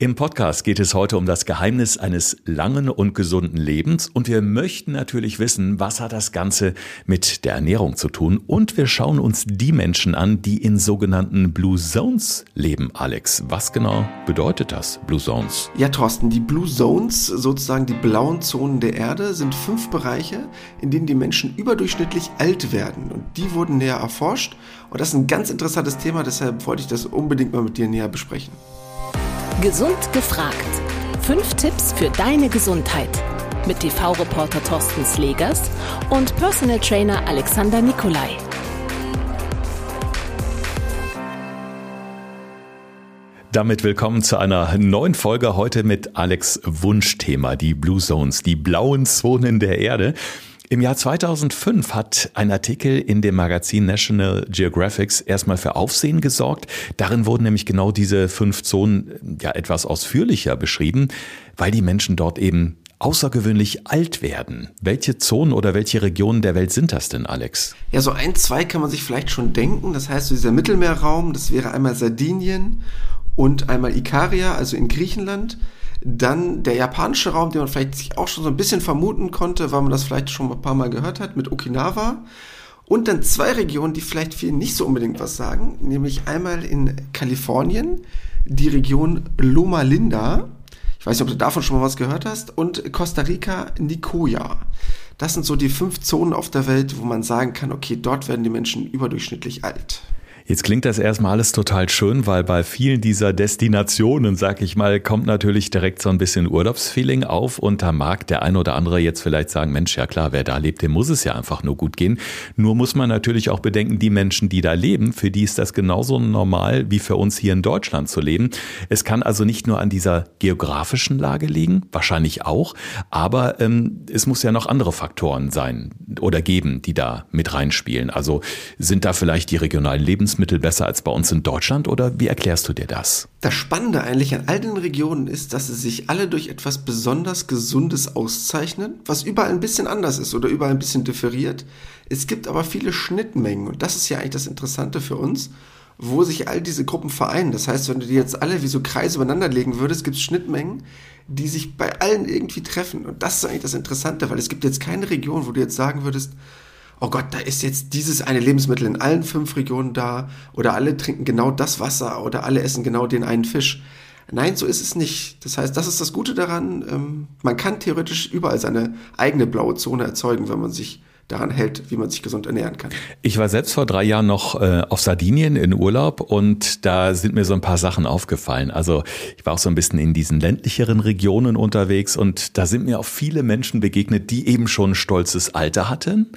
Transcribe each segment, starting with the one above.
Im Podcast geht es heute um das Geheimnis eines langen und gesunden Lebens und wir möchten natürlich wissen, was hat das Ganze mit der Ernährung zu tun, und wir schauen uns die Menschen an, die in sogenannten Blue Zones leben. Alex, was genau bedeutet das, Blue Zones? Ja, Thorsten, die Blue Zones, sozusagen die blauen Zonen der Erde, sind 5 Bereiche, in denen die Menschen überdurchschnittlich alt werden, und die wurden näher erforscht, und das ist ein ganz interessantes Thema, deshalb wollte ich das unbedingt mal mit dir näher besprechen. Gesund gefragt. 5 Tipps für deine Gesundheit. Mit TV-Reporter Thorsten Slegers und Personal Trainer Alexander Nicolai. Damit willkommen zu einer neuen Folge, heute mit Alex' Wunschthema, die Blue Zones, die blauen Zonen der Erde. Im Jahr 2005 hat ein Artikel in dem Magazin National Geographic erstmal für Aufsehen gesorgt. Darin wurden nämlich genau diese 5 Zonen ja etwas ausführlicher beschrieben, weil die Menschen dort eben außergewöhnlich alt werden. Welche Zonen oder welche Regionen der Welt sind das denn, Alex? Ja, so 1, 2 kann man sich vielleicht schon denken. Das heißt, so dieser Mittelmeerraum, das wäre einmal Sardinien und einmal Ikaria, also in Griechenland. Dann der japanische Raum, den man vielleicht auch schon so ein bisschen vermuten konnte, weil man das vielleicht schon ein paar Mal gehört hat, mit Okinawa. Und dann 2 Regionen, die vielleicht vielen nicht so unbedingt was sagen, nämlich einmal in Kalifornien, die Region Loma Linda. Ich weiß nicht, ob du davon schon mal was gehört hast. Und Costa Rica, Nicoya. Das sind so die 5 Zonen auf der Welt, wo man sagen kann, okay, dort werden die Menschen überdurchschnittlich alt. Jetzt klingt das erstmal alles total schön, weil bei vielen dieser Destinationen, sag ich mal, kommt natürlich direkt so ein bisschen Urlaubsfeeling auf, und da mag der ein oder andere jetzt vielleicht sagen, Mensch, ja klar, wer da lebt, dem muss es ja einfach nur gut gehen. Nur muss man natürlich auch bedenken, die Menschen, die da leben, für die ist das genauso normal wie für uns hier in Deutschland zu leben. Es kann also nicht nur an dieser geografischen Lage liegen, wahrscheinlich auch, aber es muss ja noch andere Faktoren sein oder geben, die da mit reinspielen. Also sind da vielleicht die regionalen Lebensmittel besser als bei uns in Deutschland, oder wie erklärst du dir das? Das Spannende eigentlich an all den Regionen ist, dass sie sich alle durch etwas besonders Gesundes auszeichnen, was überall ein bisschen anders ist oder überall ein bisschen differiert. Es gibt aber viele Schnittmengen, und das ist ja eigentlich das Interessante für uns, wo sich all diese Gruppen vereinen. Das heißt, wenn du die jetzt alle wie so Kreise übereinander legen würdest, gibt es Schnittmengen, die sich bei allen irgendwie treffen, und das ist eigentlich das Interessante, weil es gibt jetzt keine Region, wo du jetzt sagen würdest, oh Gott, da ist jetzt dieses eine Lebensmittel in allen 5 Regionen da, oder alle trinken genau das Wasser oder alle essen genau den einen Fisch. Nein, so ist es nicht. Das heißt, das ist das Gute daran. Man kann theoretisch überall seine eigene blaue Zone erzeugen, wenn man sich daran hält, wie man sich gesund ernähren kann. Ich war selbst vor 3 Jahren noch auf Sardinien in Urlaub, und da sind mir so ein paar Sachen aufgefallen. Also ich war auch so ein bisschen in diesen ländlicheren Regionen unterwegs, und da sind mir auch viele Menschen begegnet, die eben schon ein stolzes Alter hatten.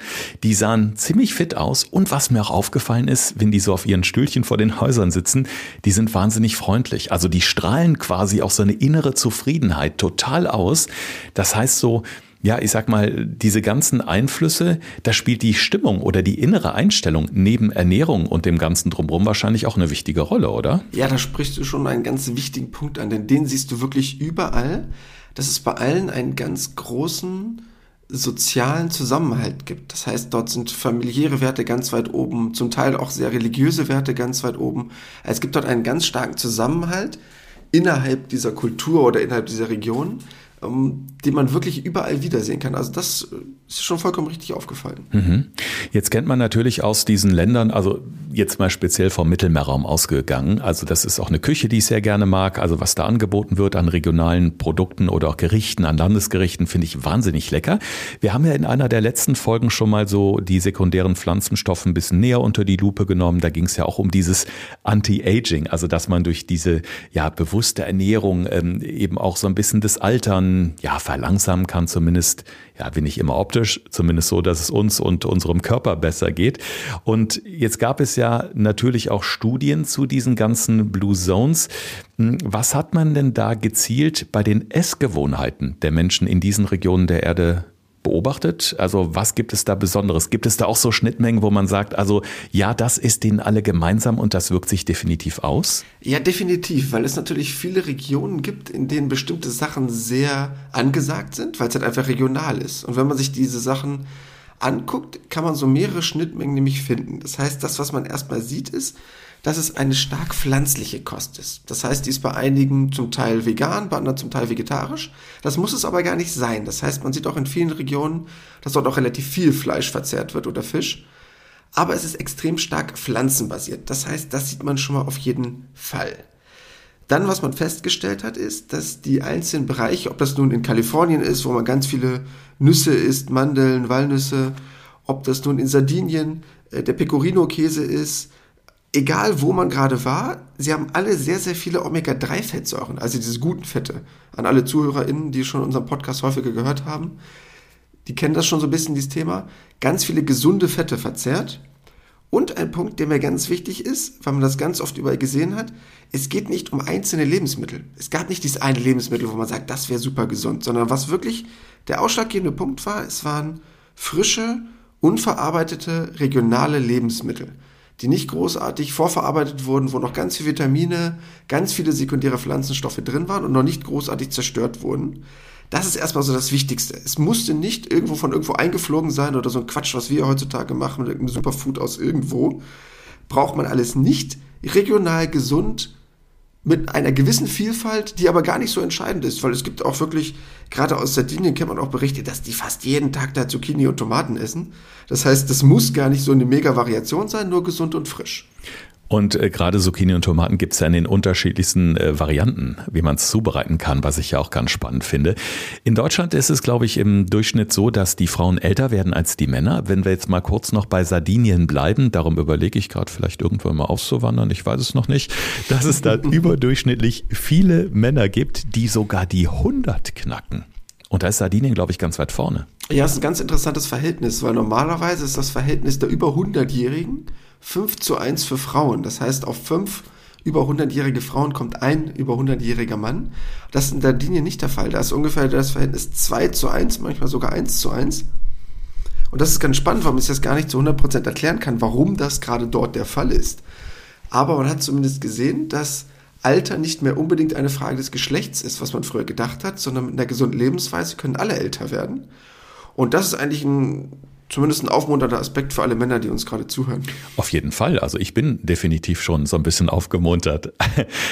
Die sahen ziemlich fit aus, und was mir auch aufgefallen ist, wenn die so auf ihren Stühlchen vor den Häusern sitzen, die sind wahnsinnig freundlich. Also die strahlen quasi auch so eine innere Zufriedenheit total aus. Das heißt so, ja, ich sag mal, diese ganzen Einflüsse, da spielt die Stimmung oder die innere Einstellung neben Ernährung und dem ganzen Drumherum wahrscheinlich auch eine wichtige Rolle, oder? Ja, da sprichst du schon einen ganz wichtigen Punkt an, denn den siehst du wirklich überall, dass es bei allen einen ganz großen sozialen Zusammenhalt gibt. Das heißt, dort sind familiäre Werte ganz weit oben, zum Teil auch sehr religiöse Werte ganz weit oben. Es gibt dort einen ganz starken Zusammenhalt innerhalb dieser Kultur oder innerhalb dieser Region, den man wirklich überall wiedersehen kann. Also das ist schon vollkommen richtig aufgefallen. Mhm. Jetzt kennt man natürlich aus diesen Ländern, also jetzt mal speziell vom Mittelmeerraum ausgegangen, also das ist auch eine Küche, die ich sehr gerne mag, also was da angeboten wird an regionalen Produkten oder auch Gerichten, an Landesgerichten, finde ich wahnsinnig lecker. Wir haben ja in einer der letzten Folgen schon mal so die sekundären Pflanzenstoffe ein bisschen näher unter die Lupe genommen, da ging es ja auch um dieses Anti-Aging, also dass man durch diese ja bewusste Ernährung eben auch so ein bisschen das Altern ja verlangsamen kann, zumindest, ja, wenn nicht immer optisch, zumindest so, dass es uns und unserem Körper besser geht. Und jetzt gab es ja natürlich auch Studien zu diesen ganzen Blue Zones. Was hat man denn da gezielt bei den Essgewohnheiten der Menschen in diesen Regionen der Erde beobachtet? Also was gibt es da Besonderes? Gibt es da auch so Schnittmengen, wo man sagt, also ja, das ist denen alle gemeinsam und das wirkt sich definitiv aus? Ja, definitiv, weil es natürlich viele Regionen gibt, in denen bestimmte Sachen sehr angesagt sind, weil es halt einfach regional ist. Und wenn man sich diese Sachen anguckt, kann man so mehrere Schnittmengen nämlich finden. Das heißt, das, was man erstmal sieht, ist, dass es eine stark pflanzliche Kost ist. Das heißt, die ist bei einigen zum Teil vegan, bei anderen zum Teil vegetarisch. Das muss es aber gar nicht sein. Das heißt, man sieht auch in vielen Regionen, dass dort auch relativ viel Fleisch verzehrt wird oder Fisch. Aber es ist extrem stark pflanzenbasiert. Das heißt, das sieht man schon mal auf jeden Fall. Dann, was man festgestellt hat, ist, dass die einzelnen Bereiche, ob das nun in Kalifornien ist, wo man ganz viele Nüsse isst, Mandeln, Walnüsse, ob das nun in Sardinien der Pecorino-Käse ist, egal wo man gerade war, sie haben alle sehr, sehr viele Omega-3-Fettsäuren, also diese guten Fette. An alle ZuhörerInnen, die schon unseren Podcast häufiger gehört haben, die kennen das schon so ein bisschen, dieses Thema. Ganz viele gesunde Fette verzehrt. Und ein Punkt, der mir ganz wichtig ist, weil man das ganz oft überall gesehen hat, es geht nicht um einzelne Lebensmittel. Es gab nicht dieses eine Lebensmittel, wo man sagt, das wäre super gesund, sondern was wirklich der ausschlaggebende Punkt war, es waren frische, unverarbeitete, regionale Lebensmittel, die nicht großartig vorverarbeitet wurden, wo noch ganz viele Vitamine, ganz viele sekundäre Pflanzenstoffe drin waren und noch nicht großartig zerstört wurden. Das ist erstmal so das Wichtigste. Es musste nicht von irgendwo eingeflogen sein oder so ein Quatsch, was wir heutzutage machen, mit irgendeinem Superfood aus irgendwo. Braucht man alles nicht. Regional, gesund, mit einer gewissen Vielfalt, die aber gar nicht so entscheidend ist, weil es gibt auch wirklich, gerade aus Sardinien kennt man auch Berichte, dass die fast jeden Tag da Zucchini und Tomaten essen. Das heißt, das muss gar nicht so eine Mega-Variation sein, nur gesund und frisch. Und gerade Zucchini und Tomaten gibt es ja in den unterschiedlichsten Varianten, wie man es zubereiten kann, was ich ja auch ganz spannend finde. In Deutschland ist es, glaube ich, im Durchschnitt so, dass die Frauen älter werden als die Männer. Wenn wir jetzt mal kurz noch bei Sardinien bleiben, darum überlege ich gerade, vielleicht irgendwann mal auszuwandern, ich weiß es noch nicht, dass es da überdurchschnittlich viele Männer gibt, die sogar die 100 knacken. Und da ist Sardinien, glaube ich, ganz weit vorne. Ja, es ist ein ganz interessantes Verhältnis, weil normalerweise ist das Verhältnis der über 100-Jährigen 5:1 für Frauen. Das heißt, auf 5 über 100-jährige Frauen kommt ein über 100-jähriger Mann. Das ist in Sardinien nicht der Fall. Da ist ungefähr das Verhältnis 2:1, manchmal sogar 1:1. Und das ist ganz spannend, weil man sich das gar nicht zu 100% erklären kann, warum das gerade dort der Fall ist. Aber man hat zumindest gesehen, dass Alter nicht mehr unbedingt eine Frage des Geschlechts ist, was man früher gedacht hat, sondern mit einer gesunden Lebensweise können alle älter werden. Und das ist eigentlich zumindest ein aufmunternder Aspekt für alle Männer, die uns gerade zuhören. Auf jeden Fall. Also ich bin definitiv schon so ein bisschen aufgemuntert.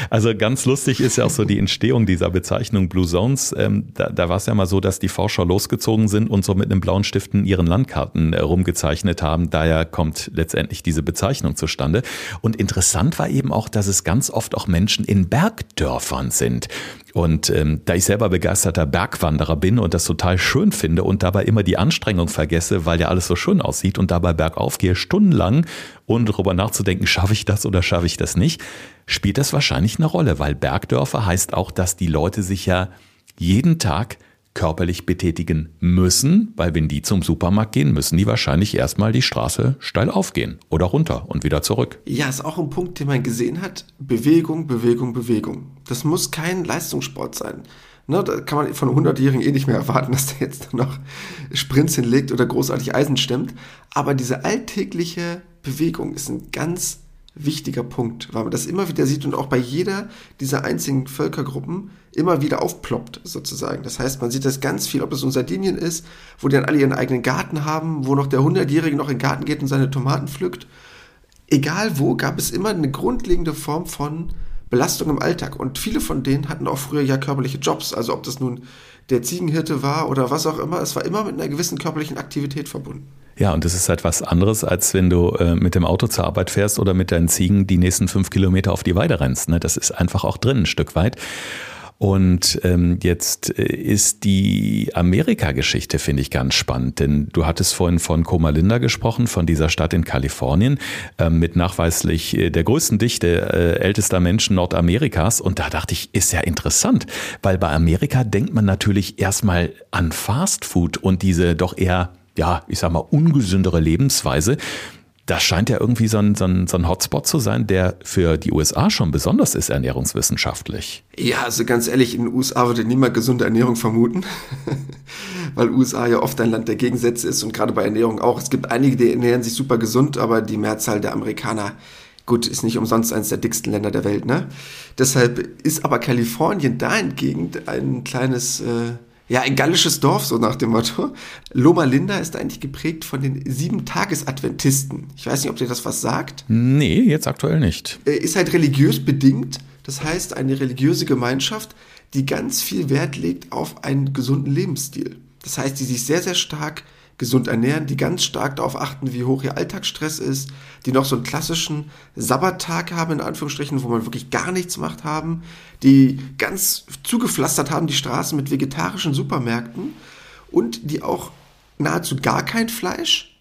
Also ganz lustig ist ja auch so die Entstehung dieser Bezeichnung Blue Zones. Da war es ja mal so, dass die Forscher losgezogen sind und so mit einem blauen Stift in ihren Landkarten rumgezeichnet haben. Daher kommt letztendlich diese Bezeichnung zustande. Und interessant war eben auch, dass es ganz oft auch Menschen in Bergdörfern sind. Und da ich selber begeisterter Bergwanderer bin und das total schön finde und dabei immer die Anstrengung vergesse, weil ja alles so schön aussieht und dabei bergauf gehe stundenlang, ohne darüber nachzudenken, schaffe ich das oder schaffe ich das nicht, spielt das wahrscheinlich eine Rolle, weil Bergdörfer heißt auch, dass die Leute sich ja jeden Tag körperlich betätigen müssen, weil wenn die zum Supermarkt gehen, müssen die wahrscheinlich erstmal die Straße steil aufgehen oder runter und wieder zurück. Ja, ist auch ein Punkt, den man gesehen hat. Bewegung, Bewegung, Bewegung. Das muss kein Leistungssport sein. Ne, da kann man von 100-Jährigen eh nicht mehr erwarten, dass der jetzt noch Sprints hinlegt oder großartig Eisen stemmt. Aber diese alltägliche Bewegung ist ein ganz wichtiger Punkt, weil man das immer wieder sieht und auch bei jeder dieser einzigen Völkergruppen immer wieder aufploppt sozusagen. Das heißt, man sieht das ganz viel, ob es in Sardinien ist, wo die dann alle ihren eigenen Garten haben, wo noch der 100-Jährige noch in den Garten geht und seine Tomaten pflückt. Egal wo, gab es immer eine grundlegende Form von Belastung im Alltag und viele von denen hatten auch früher ja körperliche Jobs, also ob das nun der Ziegenhirte war oder was auch immer, es war immer mit einer gewissen körperlichen Aktivität verbunden. Ja, und das ist halt was anderes, als wenn du mit dem Auto zur Arbeit fährst oder mit deinen Ziegen die nächsten 5 Kilometer auf die Weide rennst. Ne? Das ist einfach auch drin ein Stück weit. Und jetzt ist die Amerika-Geschichte, finde ich, ganz spannend. Denn du hattest vorhin von Loma Linda gesprochen, von dieser Stadt in Kalifornien, mit nachweislich der größten Dichte ältester Menschen Nordamerikas. Und da dachte ich, ist ja interessant, weil bei Amerika denkt man natürlich erstmal an Fast Food und diese doch eher, ja, ich sag mal, ungesündere Lebensweise. Das scheint ja irgendwie so ein Hotspot zu sein, der für die USA schon besonders ist, ernährungswissenschaftlich. Ja, also ganz ehrlich, in den USA würde niemand gesunde Ernährung vermuten, weil USA ja oft ein Land der Gegensätze ist und gerade bei Ernährung auch. Es gibt einige, die ernähren sich super gesund, aber die Mehrzahl der Amerikaner, gut, ist nicht umsonst eines der dicksten Länder der Welt, ne? Deshalb ist aber Kalifornien dahingegen ein kleines Ja, ein gallisches Dorf, so nach dem Motto. Loma Linda ist eigentlich geprägt von den Sieben-Tages-Adventisten. Ich weiß nicht, ob dir das was sagt. Nee, jetzt aktuell nicht. Ist halt religiös bedingt. Das heißt, eine religiöse Gemeinschaft, die ganz viel Wert legt auf einen gesunden Lebensstil. Das heißt, die sich sehr, sehr stark gesund ernähren, die ganz stark darauf achten, wie hoch ihr Alltagsstress ist, die noch so einen klassischen Sabbattag haben, in Anführungsstrichen, wo man wirklich gar nichts macht haben, die ganz zugepflastert haben die Straßen mit vegetarischen Supermärkten und die auch nahezu gar kein Fleisch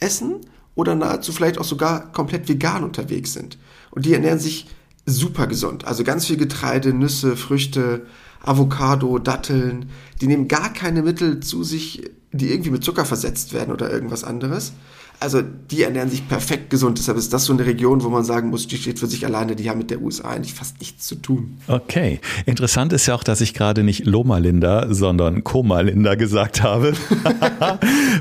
essen oder nahezu vielleicht auch sogar komplett vegan unterwegs sind. Und die ernähren sich super gesund, also ganz viel Getreide, Nüsse, Früchte, Avocado, Datteln, die nehmen gar keine Mittel zu sich, die irgendwie mit Zucker versetzt werden oder irgendwas anderes. Also die ernähren sich perfekt gesund. Deshalb ist das so eine Region, wo man sagen muss, die steht für sich alleine, die haben mit der USA eigentlich fast nichts zu tun. Okay, interessant ist ja auch, dass ich gerade nicht Loma Linda, sondern Koma Linda gesagt habe,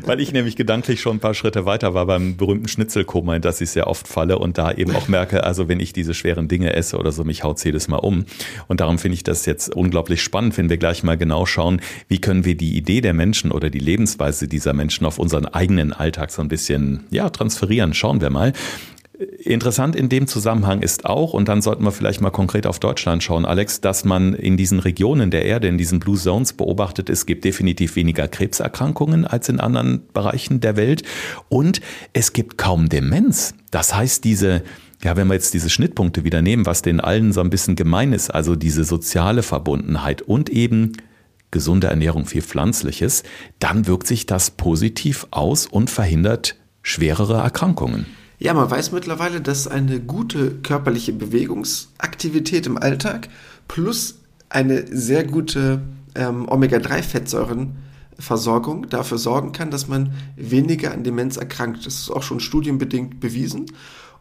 weil ich nämlich gedanklich schon ein paar Schritte weiter war beim berühmten Schnitzelkoma, in das ich sehr oft falle und da eben auch merke, also wenn ich diese schweren Dinge esse oder so, mich haut's jedes Mal um. Und darum finde ich das jetzt unglaublich spannend, wenn wir gleich mal genau schauen, wie können wir die Idee der Menschen oder die Lebensweise dieser Menschen auf unseren eigenen Alltag so ein bisschen ja, transferieren. Schauen wir mal. Interessant in dem Zusammenhang ist auch, und dann sollten wir vielleicht mal konkret auf Deutschland schauen, Alex, dass man in diesen Regionen der Erde, in diesen Blue Zones beobachtet, es gibt definitiv weniger Krebserkrankungen als in anderen Bereichen der Welt und es gibt kaum Demenz. Das heißt, ja, wenn wir jetzt diese Schnittpunkte wieder nehmen, was den allen so ein bisschen gemein ist, also diese soziale Verbundenheit und eben gesunde Ernährung, viel Pflanzliches, dann wirkt sich das positiv aus und verhindert schwerere Erkrankungen. Ja, man weiß mittlerweile, dass eine gute körperliche Bewegungsaktivität im Alltag plus eine sehr gute Omega-3-Fettsäurenversorgung dafür sorgen kann, dass man weniger an Demenz erkrankt. Das ist auch schon studienbedingt bewiesen.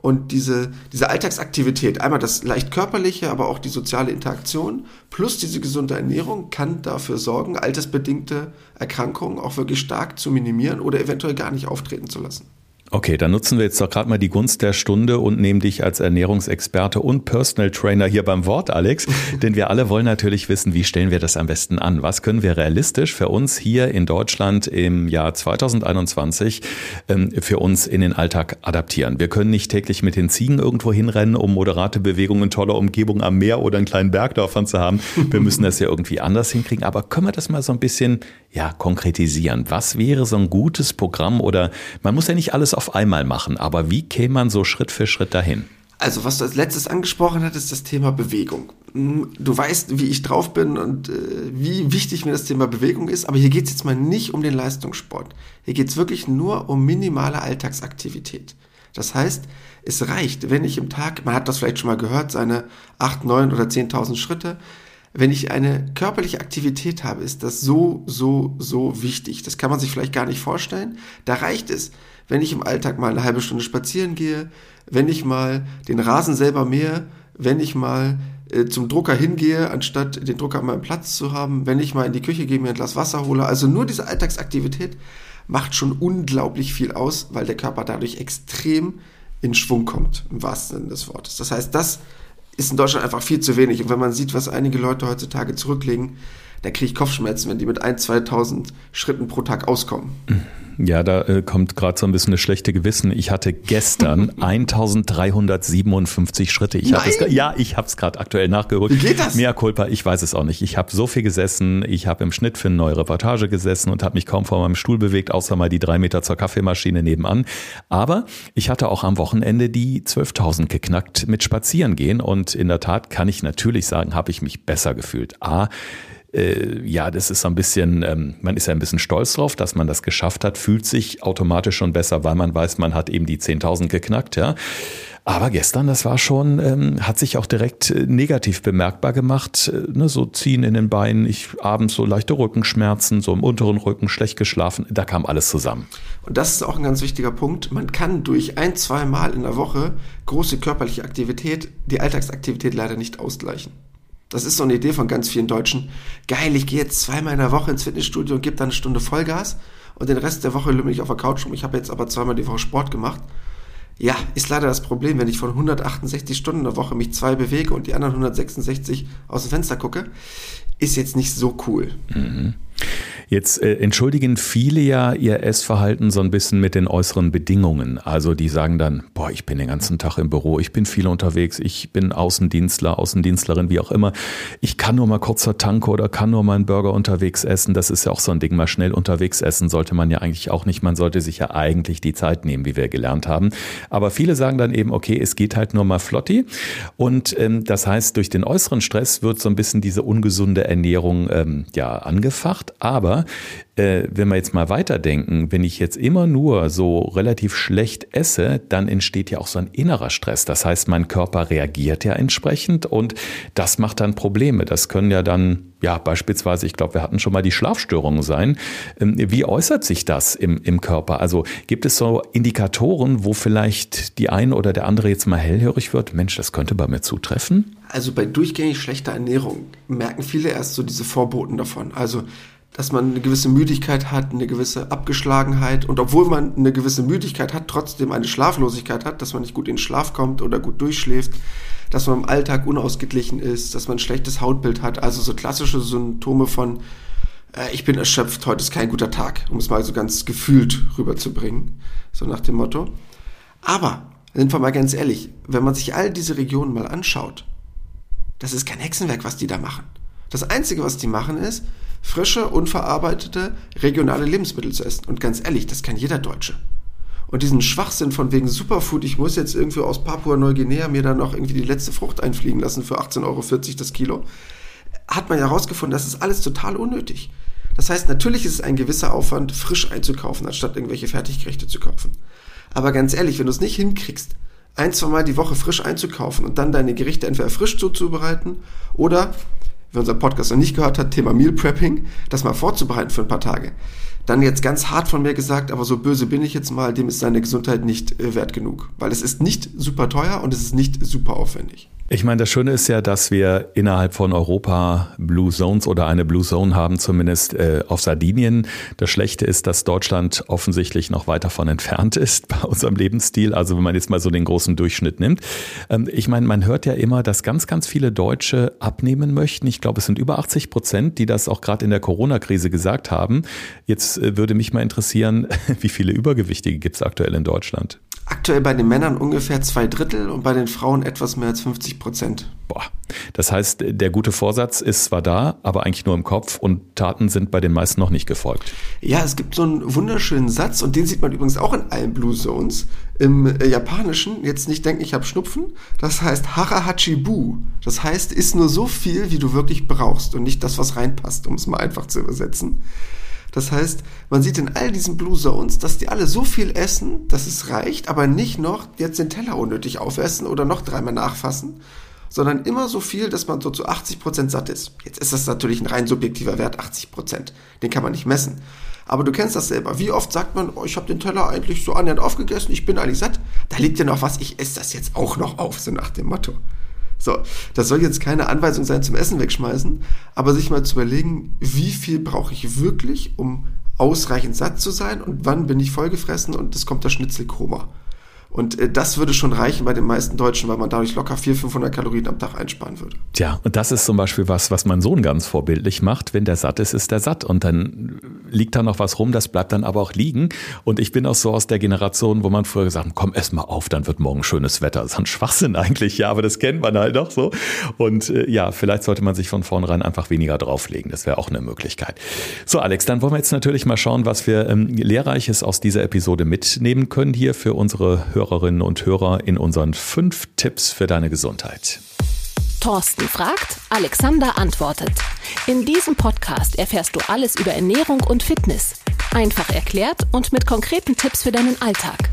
Und diese Alltagsaktivität, einmal das leicht körperliche, aber auch die soziale Interaktion plus diese gesunde Ernährung kann dafür sorgen, altersbedingte Erkrankungen auch wirklich stark zu minimieren oder eventuell gar nicht auftreten zu lassen. Okay, dann nutzen wir jetzt doch gerade mal die Gunst der Stunde und nehmen dich als Ernährungsexperte und Personal Trainer hier beim Wort, Alex. Denn wir alle wollen natürlich wissen, wie stellen wir das am besten an? Was können wir realistisch für uns hier in Deutschland im Jahr 2021 für uns in den Alltag adaptieren? Wir können nicht täglich mit den Ziegen irgendwo hinrennen, um moderate Bewegungen in toller Umgebung am Meer oder in kleinen Bergdörfern zu haben. Wir müssen das ja irgendwie anders hinkriegen. Aber können wir das mal so ein bisschen konkretisieren? Was wäre so ein gutes Programm? Oder man muss ja nicht alles auf einmal machen, aber wie käme man so Schritt für Schritt dahin? Also was du als letztes angesprochen hast, ist das Thema Bewegung. Du weißt, wie ich drauf bin und wie wichtig mir das Thema Bewegung ist, aber hier geht es jetzt mal nicht um den Leistungssport. Hier geht es wirklich nur um minimale Alltagsaktivität. Das heißt, es reicht, wenn ich im Tag, man hat das vielleicht schon mal gehört, seine 8, 9 oder 10.000 Schritte, wenn ich eine körperliche Aktivität habe, ist das so, so, so wichtig. Das kann man sich vielleicht gar nicht vorstellen. Da reicht es, wenn ich im Alltag mal eine halbe Stunde spazieren gehe, wenn ich mal den Rasen selber mähe, wenn ich mal zum Drucker hingehe, anstatt den Drucker an meinem Platz zu haben, wenn ich mal in die Küche gehe, mir ein Glas Wasser hole. Also nur diese Alltagsaktivität macht schon unglaublich viel aus, weil der Körper dadurch extrem in Schwung kommt, im wahrsten Sinne des Wortes. Das heißt, das ist in Deutschland einfach viel zu wenig. Und wenn man sieht, was einige Leute heutzutage zurücklegen, da kriege ich Kopfschmerzen, wenn die mit 1.000, 2.000 Schritten pro Tag auskommen. Ja, da kommt gerade so ein bisschen das schlechte Gewissen. Ich hatte gestern 1.357 Schritte. Ich habe es gerade aktuell nachgerückt. Wie geht das? Mea culpa, ich weiß es auch nicht. Ich habe so viel gesessen. Ich habe im Schnitt für eine neue Reportage gesessen und habe mich kaum vor meinem Stuhl bewegt, außer mal die 3 Meter zur Kaffeemaschine nebenan. Aber ich hatte auch am Wochenende die 12.000 geknackt mit Spazierengehen. Und in der Tat kann ich natürlich sagen, habe ich mich besser gefühlt. Das ist so ein bisschen, man ist ja ein bisschen stolz drauf, dass man das geschafft hat, fühlt sich automatisch schon besser, weil man weiß, man hat eben die 10.000 geknackt, ja. Aber gestern, das war schon, hat sich auch direkt negativ bemerkbar gemacht, so Ziehen in den Beinen, abends so leichte Rückenschmerzen, so im unteren Rücken, schlecht geschlafen, da kam alles zusammen. Und das ist auch ein ganz wichtiger Punkt, man kann durch 1-2 Mal in der Woche große körperliche Aktivität, die Alltagsaktivität leider nicht ausgleichen. Das ist so eine Idee von ganz vielen Deutschen. Geil, ich gehe jetzt 2-mal in der Woche ins Fitnessstudio und gebe dann eine Stunde Vollgas und den Rest der Woche lümmel ich auf der Couch rum. Ich habe jetzt aber 2-mal die Woche Sport gemacht. Ja, ist leider das Problem, wenn ich von 168 Stunden in der Woche mich 2 bewege und die anderen 166 aus dem Fenster gucke, ist jetzt nicht so cool. Mhm. Jetzt entschuldigen viele ja ihr Essverhalten so ein bisschen mit den äußeren Bedingungen. Also die sagen dann, boah, ich bin den ganzen Tag im Büro, ich bin viel unterwegs, ich bin Außendienstler, Außendienstlerin, wie auch immer. Ich kann nur mal kurz zur Tanke oder kann nur mal einen Burger unterwegs essen. Das ist ja auch so ein Ding, mal schnell unterwegs essen sollte man ja eigentlich auch nicht. Man sollte sich ja eigentlich die Zeit nehmen, wie wir gelernt haben. Aber viele sagen dann eben, okay, es geht halt nur mal flotti. Und das heißt, durch den äußeren Stress wird so ein bisschen diese ungesunde Ernährung angefacht. Aber wenn wir jetzt mal weiterdenken, wenn ich jetzt immer nur so relativ schlecht esse, dann entsteht ja auch so ein innerer Stress. Das heißt, mein Körper reagiert ja entsprechend und das macht dann Probleme. Das können ja dann, beispielsweise, ich glaube, wir hatten schon mal die Schlafstörungen sein. Wie äußert sich das im Körper? Also gibt es so Indikatoren, wo vielleicht die eine oder der andere jetzt mal hellhörig wird? Mensch, das könnte bei mir zutreffen? Also bei durchgängig schlechter Ernährung merken viele erst so diese Vorboten davon. Also dass man eine gewisse Müdigkeit hat, eine gewisse Abgeschlagenheit und obwohl man eine gewisse Müdigkeit hat, trotzdem eine Schlaflosigkeit hat, dass man nicht gut in den Schlaf kommt oder gut durchschläft, dass man im Alltag unausgeglichen ist, dass man ein schlechtes Hautbild hat, also so klassische Symptome von ich bin erschöpft, heute ist kein guter Tag, um es mal so ganz gefühlt rüberzubringen, so nach dem Motto. Aber, sind wir mal ganz ehrlich, wenn man sich all diese Regionen mal anschaut, das ist kein Hexenwerk, was die da machen. Das Einzige, was die machen, ist, frische, unverarbeitete, regionale Lebensmittel zu essen. Und ganz ehrlich, das kann jeder Deutsche. Und diesen Schwachsinn von wegen Superfood, ich muss jetzt irgendwie aus Papua-Neuguinea mir dann noch irgendwie die letzte Frucht einfliegen lassen für 18,40 € das Kilo, hat man ja herausgefunden, das ist alles total unnötig. Das heißt, natürlich ist es ein gewisser Aufwand, frisch einzukaufen, anstatt irgendwelche Fertiggerichte zu kaufen. Aber ganz ehrlich, wenn du es nicht hinkriegst, 1-2 Mal die Woche frisch einzukaufen und dann deine Gerichte entweder frisch zuzubereiten oder, wer unseren Podcast noch nicht gehört hat, Thema Meal Prepping, das mal vorzubereiten für ein paar Tage. Dann jetzt ganz hart von mir gesagt, aber so böse bin ich jetzt mal, dem ist seine Gesundheit nicht wert genug. Weil es ist nicht super teuer und es ist nicht super aufwendig. Ich meine, das Schöne ist ja, dass wir innerhalb von Europa Blue Zones oder eine Blue Zone haben, zumindest auf Sardinien. Das Schlechte ist, dass Deutschland offensichtlich noch weit davon entfernt ist bei unserem Lebensstil. Also wenn man jetzt mal so den großen Durchschnitt nimmt. Ich meine, man hört ja immer, dass ganz, ganz viele Deutsche abnehmen möchten. Ich glaube, es sind über 80%, die das auch gerade in der Corona-Krise gesagt haben. Jetzt würde mich mal interessieren, wie viele Übergewichtige gibt es aktuell in Deutschland? Aktuell bei den Männern ungefähr 2/3 und bei den Frauen etwas mehr als 50%. Boah, das heißt, der gute Vorsatz ist zwar da, aber eigentlich nur im Kopf und Taten sind bei den meisten noch nicht gefolgt. Ja, es gibt so einen wunderschönen Satz und den sieht man übrigens auch in allen Blue Zones. Im Japanischen, jetzt nicht denken, ich habe Schnupfen, das heißt Hara-hachi-bu. Das heißt, isst nur so viel, wie du wirklich brauchst und nicht das, was reinpasst, um es mal einfach zu übersetzen. Das heißt, man sieht in all diesen Blue Zones, dass die alle so viel essen, dass es reicht, aber nicht noch jetzt den Teller unnötig aufessen oder noch 3-mal nachfassen, sondern immer so viel, dass man so zu 80% satt ist. Jetzt ist das natürlich ein rein subjektiver Wert, 80%. Den kann man nicht messen. Aber du kennst das selber. Wie oft sagt man, ich habe den Teller eigentlich so annähernd aufgegessen, ich bin eigentlich satt. Da liegt ja noch was, ich esse das jetzt auch noch auf, so nach dem Motto. So, das soll jetzt keine Anweisung sein zum Essen wegschmeißen, aber sich mal zu überlegen, wie viel brauche ich wirklich, um ausreichend satt zu sein und wann bin ich vollgefressen und es kommt das Schnitzelkoma. Und das würde schon reichen bei den meisten Deutschen, weil man dadurch locker 400-500 Kalorien am Tag einsparen würde. Tja, und das ist zum Beispiel was mein Sohn ganz vorbildlich macht. Wenn der satt ist, ist der satt. Und dann liegt da noch was rum, das bleibt dann aber auch liegen. Und ich bin auch so aus der Generation, wo man früher gesagt hat, komm, ess mal auf, dann wird morgen schönes Wetter. Das ist ein Schwachsinn eigentlich, ja, aber das kennt man halt auch so. Und vielleicht sollte man sich von vornherein einfach weniger drauflegen. Das wäre auch eine Möglichkeit. So, Alex, dann wollen wir jetzt natürlich mal schauen, was wir Lehrreiches aus dieser Episode mitnehmen können hier für unsere Hörer. Hörerinnen und Hörer in unseren 5 Tipps für deine Gesundheit. Thorsten fragt, Alexander antwortet. In diesem Podcast erfährst du alles über Ernährung und Fitness. Einfach erklärt und mit konkreten Tipps für deinen Alltag.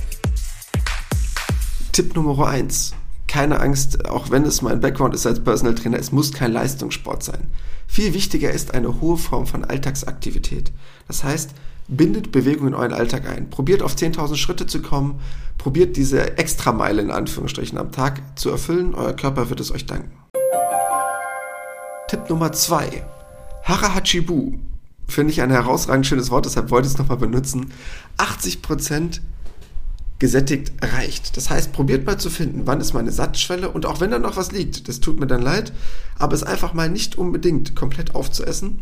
Tipp Nummer 1. Keine Angst, auch wenn es mein Background ist als Personal Trainer, es muss kein Leistungssport sein. Viel wichtiger ist eine hohe Form von Alltagsaktivität. Das heißt, bindet Bewegung in euren Alltag ein. Probiert auf 10.000 Schritte zu kommen. Probiert diese Extrameile in Anführungsstrichen am Tag zu erfüllen. Euer Körper wird es euch danken. Tipp Nummer 2. Hara-hachi-bu. Finde ich ein herausragend schönes Wort, deshalb wollte ich es nochmal benutzen. 80% gesättigt reicht. Das heißt, probiert mal zu finden, wann ist meine Sattschwelle und auch wenn da noch was liegt, das tut mir dann leid, aber es einfach mal nicht unbedingt komplett aufzuessen.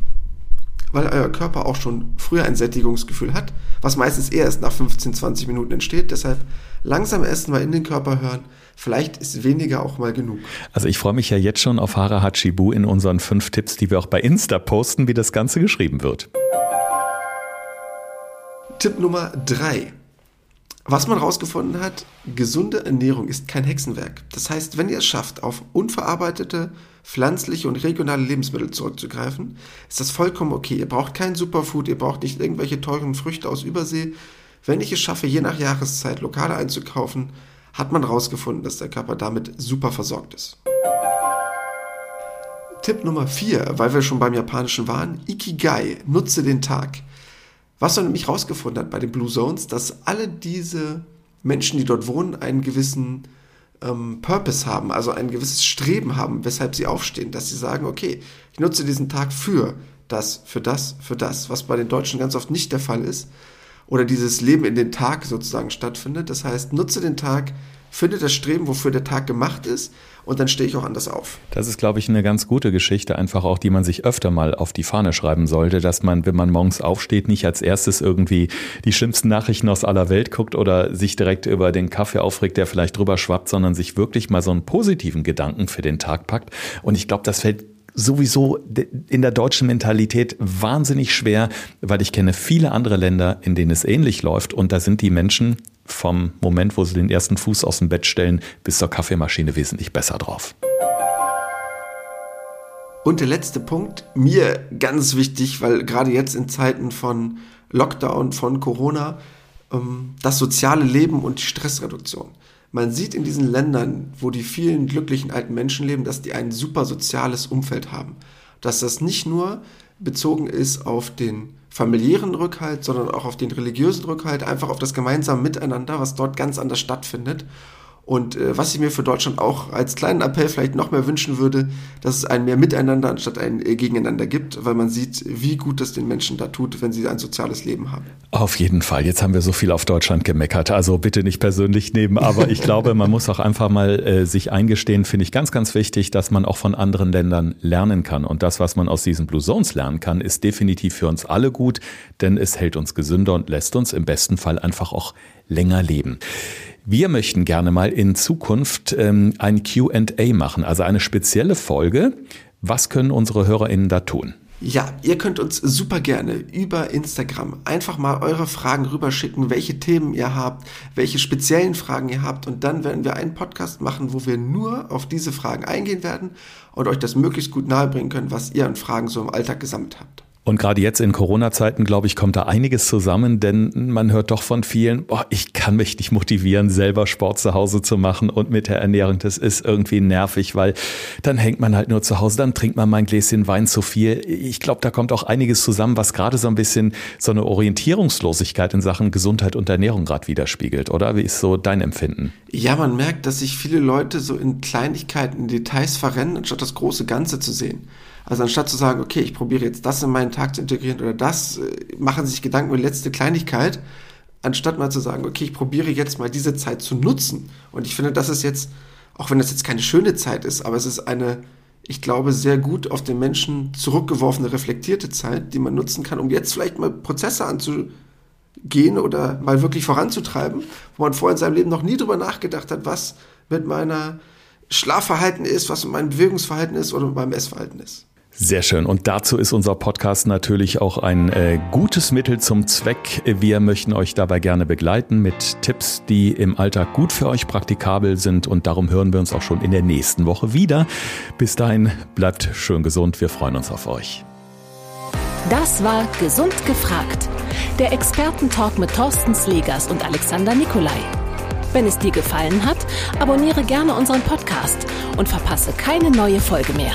weil euer Körper auch schon früher ein Sättigungsgefühl hat, was meistens eher erst nach 15, 20 Minuten entsteht. Deshalb langsam essen, mal in den Körper hören. Vielleicht ist weniger auch mal genug. Also ich freue mich ja jetzt schon auf Hara-hachi-bu in unseren 5 Tipps, die wir auch bei Insta posten, wie das Ganze geschrieben wird. Tipp Nummer 3. Was man herausgefunden hat, gesunde Ernährung ist kein Hexenwerk. Das heißt, wenn ihr es schafft, auf unverarbeitete, pflanzliche und regionale Lebensmittel zurückzugreifen, ist das vollkommen okay. Ihr braucht kein Superfood, ihr braucht nicht irgendwelche teuren Früchte aus Übersee. Wenn ich es schaffe, je nach Jahreszeit lokale einzukaufen, hat man herausgefunden, dass der Körper damit super versorgt ist. Tipp Nummer 4, weil wir schon beim Japanischen waren, Ikigai, nutze den Tag. Was man nämlich herausgefunden hat bei den Blue Zones, dass alle diese Menschen, die dort wohnen, einen gewissen Purpose haben, also ein gewisses Streben haben, weshalb sie aufstehen, dass sie sagen, okay, ich nutze diesen Tag für das, was bei den Deutschen ganz oft nicht der Fall ist, oder dieses Leben in den Tag sozusagen stattfindet. Das heißt, nutze den Tag, finde das Streben, wofür der Tag gemacht ist, und dann stehe ich auch anders auf. Das ist, glaube ich, eine ganz gute Geschichte, einfach auch, die man sich öfter mal auf die Fahne schreiben sollte, dass man, wenn man morgens aufsteht, nicht als erstes irgendwie die schlimmsten Nachrichten aus aller Welt guckt oder sich direkt über den Kaffee aufregt, der vielleicht drüber schwappt, sondern sich wirklich mal so einen positiven Gedanken für den Tag packt. Und ich glaube, das fällt sowieso in der deutschen Mentalität wahnsinnig schwer, weil ich kenne viele andere Länder, in denen es ähnlich läuft, und da sind die Menschen vom Moment, wo sie den ersten Fuß aus dem Bett stellen, bis zur Kaffeemaschine wesentlich besser drauf. Und der letzte Punkt, mir ganz wichtig, weil gerade jetzt in Zeiten von Lockdown, von Corona, das soziale Leben und die Stressreduktion. Man sieht in diesen Ländern, wo die vielen glücklichen alten Menschen leben, dass die ein super soziales Umfeld haben. Dass das nicht nur bezogen ist auf den familiären Rückhalt, sondern auch auf den religiösen Rückhalt, einfach auf das gemeinsame Miteinander, was dort ganz anders stattfindet. Und was ich mir für Deutschland auch als kleinen Appell vielleicht noch mehr wünschen würde, dass es ein mehr Miteinander anstatt ein Gegeneinander gibt, weil man sieht, wie gut das den Menschen da tut, wenn sie ein soziales Leben haben. Auf jeden Fall. Jetzt haben wir so viel auf Deutschland gemeckert. Also bitte nicht persönlich nehmen, aber ich glaube, man muss auch einfach mal sich eingestehen, finde ich ganz, ganz wichtig, dass man auch von anderen Ländern lernen kann. Und das, was man aus diesen Blue Zones lernen kann, ist definitiv für uns alle gut, denn es hält uns gesünder und lässt uns im besten Fall einfach auch länger leben. Wir möchten gerne mal in Zukunft ein Q&A machen, also eine spezielle Folge. Was können unsere HörerInnen da tun? Ja, ihr könnt uns super gerne über Instagram einfach mal eure Fragen rüberschicken, welche Themen ihr habt, welche speziellen Fragen ihr habt, und dann werden wir einen Podcast machen, wo wir nur auf diese Fragen eingehen werden und euch das möglichst gut nahebringen können, was ihr an Fragen so im Alltag gesammelt habt. Und gerade jetzt in Corona-Zeiten, glaube ich, kommt da einiges zusammen, denn man hört doch von vielen, ich kann mich nicht motivieren, selber Sport zu Hause zu machen und mit der Ernährung, das ist irgendwie nervig, weil dann hängt man halt nur zu Hause, dann trinkt man mal ein Gläschen Wein zu viel. Ich glaube, da kommt auch einiges zusammen, was gerade so ein bisschen so eine Orientierungslosigkeit in Sachen Gesundheit und Ernährung gerade widerspiegelt, oder? Wie ist so dein Empfinden? Ja, man merkt, dass sich viele Leute so in Kleinigkeiten, in Details verrennen, anstatt das große Ganze zu sehen. Also anstatt zu sagen, okay, ich probiere jetzt das in meinen Tag zu integrieren oder das, machen sich Gedanken über die letzte Kleinigkeit, anstatt mal zu sagen, okay, ich probiere jetzt mal diese Zeit zu nutzen. Und ich finde, das ist jetzt, auch wenn das jetzt keine schöne Zeit ist, aber es ist eine, ich glaube, sehr gut auf den Menschen zurückgeworfene, reflektierte Zeit, die man nutzen kann, um jetzt vielleicht mal Prozesse anzugehen oder mal wirklich voranzutreiben, wo man vorher in seinem Leben noch nie drüber nachgedacht hat, was mit meiner Schlafverhalten ist, was mit meinem Bewegungsverhalten ist oder mit meinem Essverhalten ist. Sehr schön. Und dazu ist unser Podcast natürlich auch ein gutes Mittel zum Zweck. Wir möchten euch dabei gerne begleiten mit Tipps, die im Alltag gut für euch praktikabel sind. Und darum hören wir uns auch schon in der nächsten Woche wieder. Bis dahin, bleibt schön gesund. Wir freuen uns auf euch. Das war Gesund gefragt. Der Expertentalk mit Thorsten Slegers und Alexander Nicolai. Wenn es dir gefallen hat, abonniere gerne unseren Podcast und verpasse keine neue Folge mehr.